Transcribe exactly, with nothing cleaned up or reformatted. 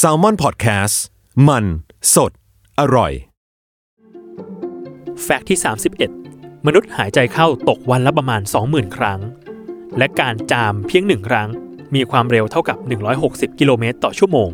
Salmon Podcast มันสดอร่อยแฟกต์ที่สามสิบเอ็ดมนุษย์หายใจเข้าตกวันละประมาณ สองหมื่น ครั้งและการจามเพียงหนึ่งครั้งมีความเร็วเท่ากับหนึ่งร้อยหกสิบกิโลเมตรต่อชั่วโมง